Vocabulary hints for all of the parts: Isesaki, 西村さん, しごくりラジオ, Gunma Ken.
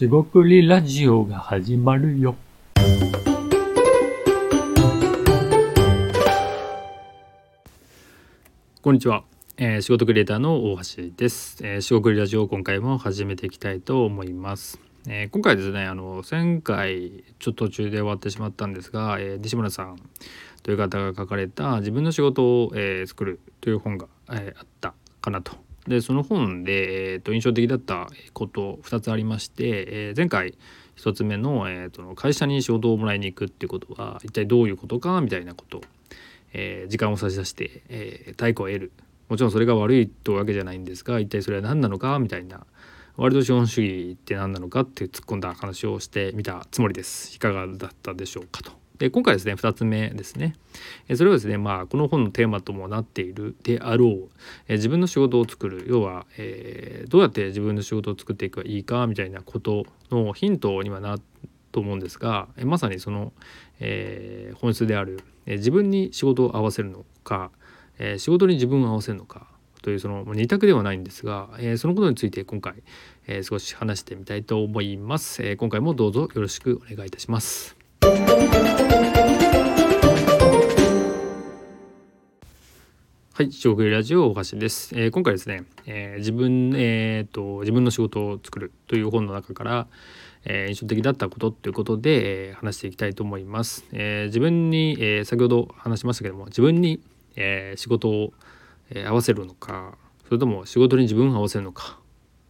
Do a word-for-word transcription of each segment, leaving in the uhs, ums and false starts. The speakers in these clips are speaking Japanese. しごくりラジオが始まるよ。こんにちは、えー、仕事クリエイターの大橋です、えー、しごくりラジオ、今回も始めていきたいと思います。えー、今回ですね、あのせんかいちょっと途中で終わってしまったんですが、えー、西村さんという方が書かれた自分の仕事を、えー、作るという本が、えー、あったかなと。でその本で、えー、と印象的だったことふたつありまして、えー、前回ひとつめの、えー、と会社に仕事をもらいに行くっていうことは一体どういうことかみたいなこと、えー、時間を差し出して、えー、対価を得る、もちろんそれが悪いというわけじゃないんですが、一体それは何なのかみたいな、割と資本主義って何なのかって突っ込んだ話をしてみたつもりです。いかがだったでしょうかと。で今回ですね、ふたつめですね、それはですね、まあ、この本のテーマともなっているであろう自分の仕事を作る、要は、えー、どうやって自分の仕事を作っていけばいいかみたいなことのヒントにはなと思うんですが、まさにその、えー、本質である自分に仕事を合わせるのか、仕事に自分を合わせるのかという、その二択ではないんですが、えー、そのことについて今回、えー、少し話してみたいと思います。えー、今回もどうぞよろしくお願いいたします。はい、しごくりラジオ大橋です。えー、今回ですね、えー、自分、えー、と自分の仕事を作るという本の中から、えー、印象的だったことということで、えー、話していきたいと思います。えー、自分に、えー、先ほど話しましたけども、自分に、えー、仕事を合わせるのか、それとも仕事に自分を合わせるのか、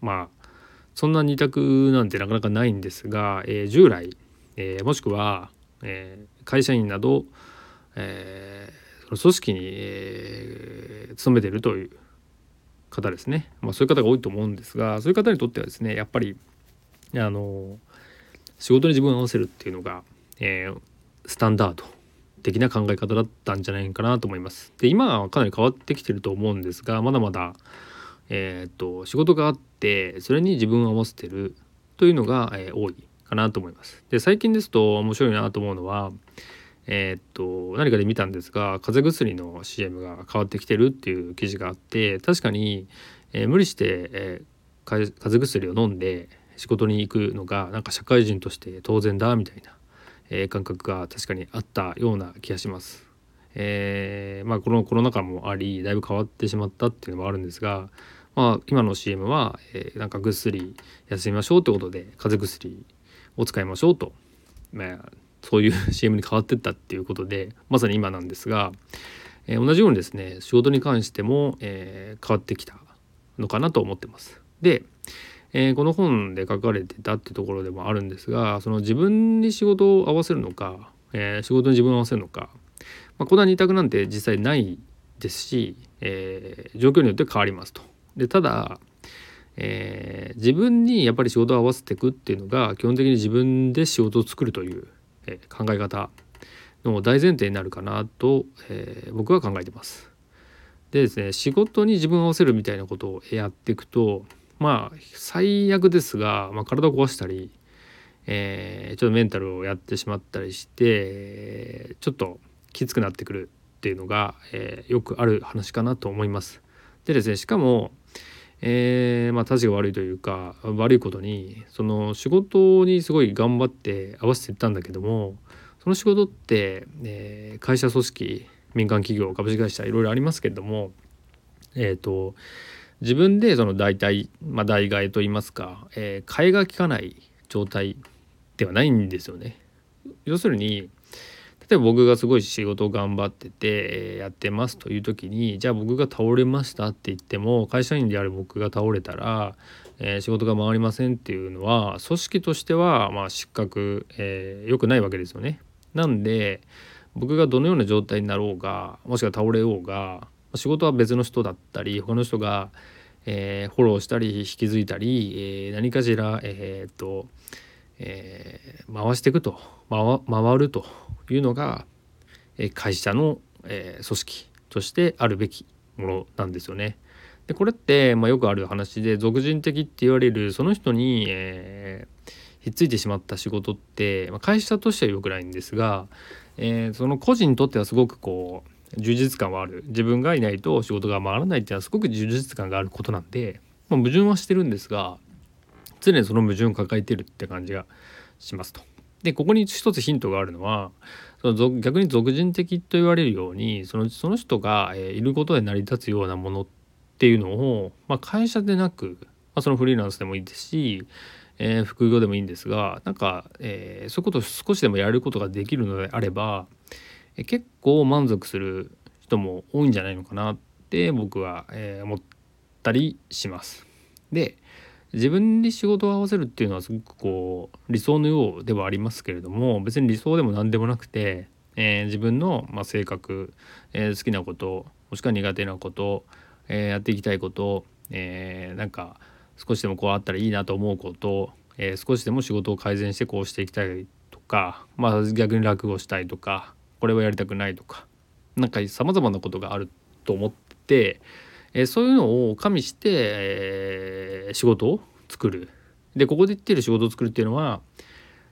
まあそんな二択なんてなかなかないんですが、えー、従来、えー、もしくは、えー、会社員など、えー、組織に、えー、勤めているという方ですね、まあ、そういう方が多いと思うんですが、そういう方にとってはですね、やっぱりあの仕事に自分を合わせるっていうのが、えー、スタンダード的な考え方だったんじゃないかなと思います。で今はかなり変わってきてると思うんですが、まだまだ、えー、と仕事があってそれに自分を合わせてるというのが、えー、多いかなと思います。で最近ですと面白いなと思うのは、えー、と何かで見たんですが、風邪薬の シーエム が変わってきてるっていう記事があって、確かに、えー、無理して、えー、風邪薬を飲んで仕事に行くのがなんか社会人として当然だみたいな感覚が確かにあったような気がします。えーまあ、このコロナ禍もありだいぶ変わってしまったっていうのもあるんですが、まあ、今の シーエム は、えー、なんかぐっすり休みましょうということで風邪薬を使いましょうと、まあ、そういう シーエム に変わってったっていうことで、まさに今なんですが、えー、同じようにですね、仕事に関しても、えー、変わってきたのかなと思ってます。でえー、この本で書かれてたっていうところでもあるんですが、その自分に仕事を合わせるのか、えー、仕事に自分を合わせるのか、まあ、こんな二択なんて実際ないですし、えー、状況によって変わりますと。でただ、えー、自分にやっぱり仕事を合わせていくっていうのが基本的に自分で仕事を作るという、えー、考え方の大前提になるかなと、えー、僕は考えてます。でですね、仕事に自分を合わせるみたいなことをやっていくと、まあ最悪ですが、まあ、体を壊したり、えー、ちょっとメンタルをやってしまったりしてちょっときつくなってくるっていうのが、えー、よくある話かなと思います。でですね、しかも、えー、まあたちが悪いというか、悪いことにその仕事にすごい頑張って合わせていったんだけども、その仕事って、えー、会社組織、民間企業、株式会社、いろいろありますけれども、えっと自分でその代替、まあ、代替えといいますか、えー、替えが効かない状態ではないんですよね。要するに例えば僕がすごい仕事を頑張っててやってますという時に、じゃあ僕が倒れましたって言っても、会社員である僕が倒れたら、えー、仕事が回りませんっていうのは組織としてはまあ失格、えー、良くないわけですよね。なんで僕がどのような状態になろうが、もしくは倒れようが、仕事は別の人だったり、他の人が、えー、フォローしたり引き継いだり、えー、何かしら、えーっとえー、回していくと 回, 回るというのが、えー、会社の、えー、組織としてあるべきものなんですよね。でこれって、まあ、よくある話で、属人的って言われるその人に、えー、ひっついてしまった仕事って、まあ、会社としては良くないんですが、えー、その個人にとってはすごくこう充実感はある。自分がいないと仕事が回らないっていうのはすごく充実感があることなんで、まあ、矛盾はしてるんですが、常にその矛盾を抱えてるって感じがしますと。でここに一つヒントがあるのは、その逆に俗人的と言われるようにその、その人がいることで成り立つようなものっていうのを、まあ、会社でなく、まあ、そのフリーランスでもいいですし、えー、副業でもいいんですが、なんか、えー、そういうことを少しでもやることができるのであれば、えー、結構満足する人も多いんじゃないのかなって僕は、えー、思ったりします。で自分に仕事を合わせるっていうのはすごくこう理想のようではありますけれども、別に理想でも何でもなくて、えー、自分のまあ性格、えー、好きなこともしくは苦手なこと、えー、やっていきたいこと、えー、なんか少しでもこうあったらいいなと思うこと、えー、少しでも仕事を改善してこうしていきたいとか、まあ、逆に落語したいとか、これはやりたくないとか、なんか様々なことがあると思って、えー、そういうのを加味して、えー、仕事を作る。でここで言ってる仕事を作るっていうのは、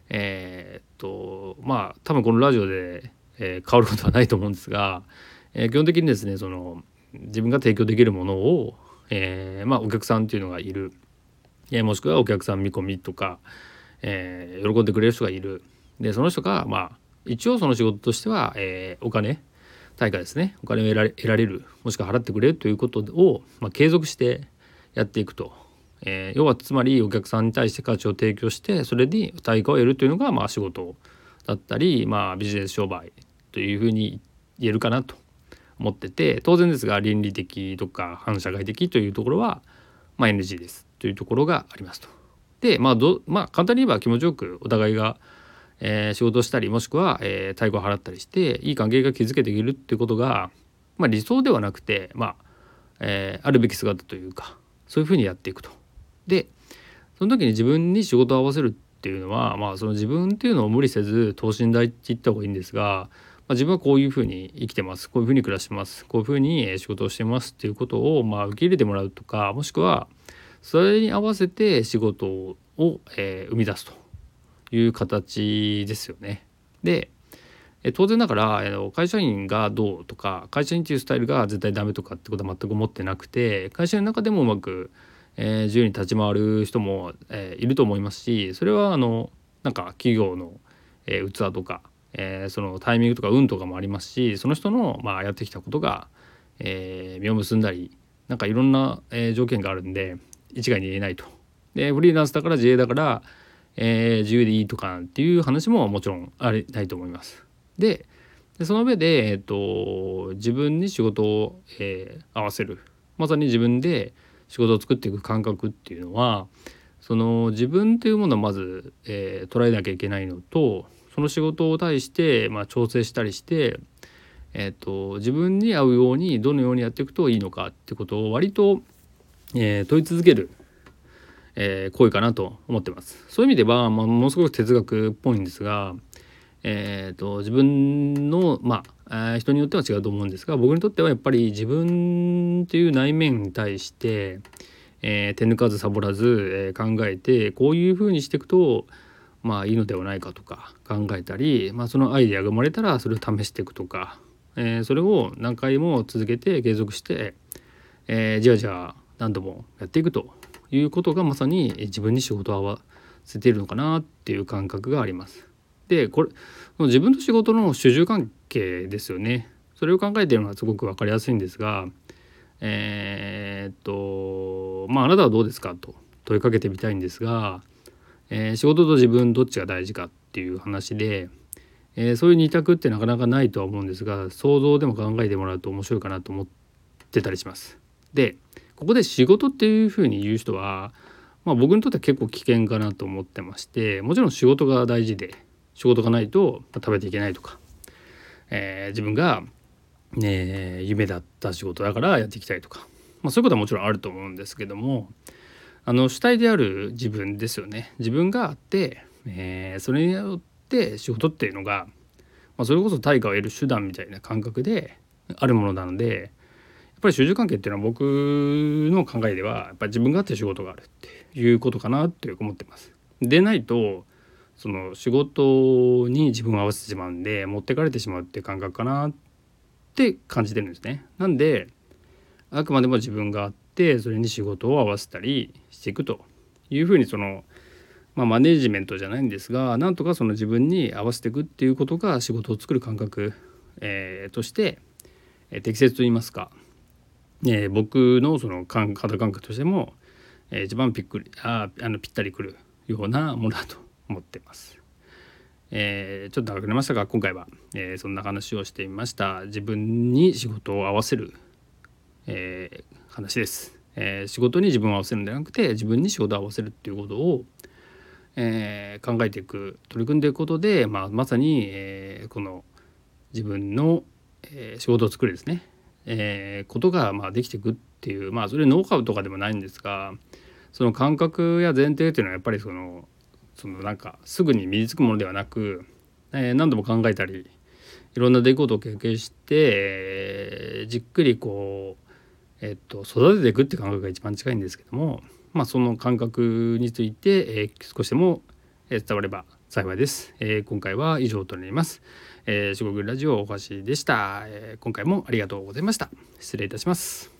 えー、っとまあ多分このラジオで、えー、変わることはないと思うんですが、えー、基本的にですね、その自分が提供できるものを、えー、まあお客さんっていうのがいる、えー、もしくはお客さん見込みとか、えー、喜んでくれる人がいる。でその人がまあ一応その仕事としては、えー、お金対価ですね、お金を得られ、得られる、もしくは払ってくれるということを、まあ、継続してやっていくと、えー、要はつまりお客さんに対して価値を提供して、それに対価を得るというのが、まあ、仕事だったり、まあ、ビジネス商売というふうに言えるかなと思ってて、当然ですが倫理的とか反社会的というところは、まあ、エヌジー ですというところがありますと。で、まあどまあ、簡単に言えば気持ちよくお互いがえー、仕事したり、もしくは、えー、対価を払ったりしていい関係が築けているっていうことが、まあ、理想ではなくて、まあえー、あるべき姿というか、そういうふうにやっていくと。でその時に自分に仕事を合わせるっていうのは、まあ、その自分っていうのを無理せず等身大って言った方がいいんですが、まあ、自分はこういうふうに生きてます、こういうふうに暮らしてます、こういうふうに仕事をしてますっていうことを、まあ、受け入れてもらうとか、もしくはそれに合わせて仕事を、えー、生み出すという形ですよね。で当然だから会社員がどうとか、会社員というスタイルが絶対ダメとかってことは全く思ってなくて、会社の中でもうまく、えー、自由に立ち回る人も、えー、いると思いますし、それはあのなんか企業の、えー、器とか、えー、そのタイミングとか運とかもありますし、その人の、まあ、やってきたことが、えー、実を結んだり、なんかいろんな、えー、条件があるんで一概に言えないと。でフリーランスだから自営だからえー、自由でいいとかっていう話ももちろんありないと思います。でその上で、えー、と自分に仕事を、えー、合わせる、まさに自分で仕事を作っていく感覚っていうのは、その自分というものをまず、えー、捉えなきゃいけないのと、その仕事を対して、まあ、調整したりして、えー、と自分に合うようにどのようにやっていくといいのかってことを割と、えー、問い続けるえー、行為かなと思ってます。そういう意味では、まあ、ものすごく哲学っぽいんですが、えー、と自分のまあ、えー、人によっては違うと思うんですが、僕にとってはやっぱり自分という内面に対して、えー、手抜かずサボらず、えー、考えてこういうふうにしていくとまあいいのではないかとか考えたり、まあ、そのアイデアが生まれたらそれを試していくとか、えー、それを何回も続けて継続して、えー、じわじわ何度もやっていくということが、まさに自分に仕事を合わせているのかなっていう感覚があります。でこれ自分と仕事の主従関係ですよね。それを考えているのはすごく分かりやすいんですが、えー、っとまああなたはどうですかと問いかけてみたいんですが、えー、仕事と自分どっちが大事かっていう話で、えー、そういう二択ってなかなかないとは思うんですが、想像でも考えてもらうと面白いかなと思ってたりします。でここで仕事っていうふうに言う人は、まあ、僕にとっては結構危険かなと思ってまして、もちろん仕事が大事で、仕事がないと食べていけないとか、えー、自分が、ね、夢だった仕事だからやっていきたいとか、まあ、そういうことはもちろんあると思うんですけども、あの主体である自分ですよね。自分があって、えー、それによって仕事っていうのが、まあ、それこそ対価を得る手段みたいな感覚であるものなので、やっぱり主従関係っていうのは僕の考えではやっぱり自分があって仕事があるっていうことかなって思ってます。でないとその仕事に自分を合わせてしまうんで持ってかれてしまうっていう感覚かなって感じてるんですね。なんであくまでも自分があってそれに仕事を合わせたりしていくというふうにその、まあ、マネジメントじゃないんですが、なんとかその自分に合わせていくっていうことが仕事を作る感覚、えー、として、えー、適切と言いますか、えー、僕のその感肌感覚としても、えー、一番ぴっくりああのぴったりくるようなものだと思っています。えー、ちょっと長くなりましたが、今回は、えー、そんな話をしてみました。自分に仕事を合わせる、えー、話です。えー、仕事に自分を合わせるんじゃなくて、自分に仕事を合わせるっていうことを、えー、考えていく、取り組んでいくことで、まあ、まさに、えー、この自分の、えー、仕事を作るですね、えー、ことが、まあ、できていくっていう、まあ、それノウハウとかでもないんですが、その感覚や前提というのはやっぱりそのそのなんかすぐに身につくものではなく、えー、何度も考えたりいろんな出来事を経験して、えー、じっくりこう、えっと、育てていくって感覚が一番近いんですけども、まあ、その感覚について、えー、少しでも伝われば幸いです、えー、今回は以上となります、えー、しごぐるラジオ大橋でした、えー、今回もありがとうございました。失礼いたします。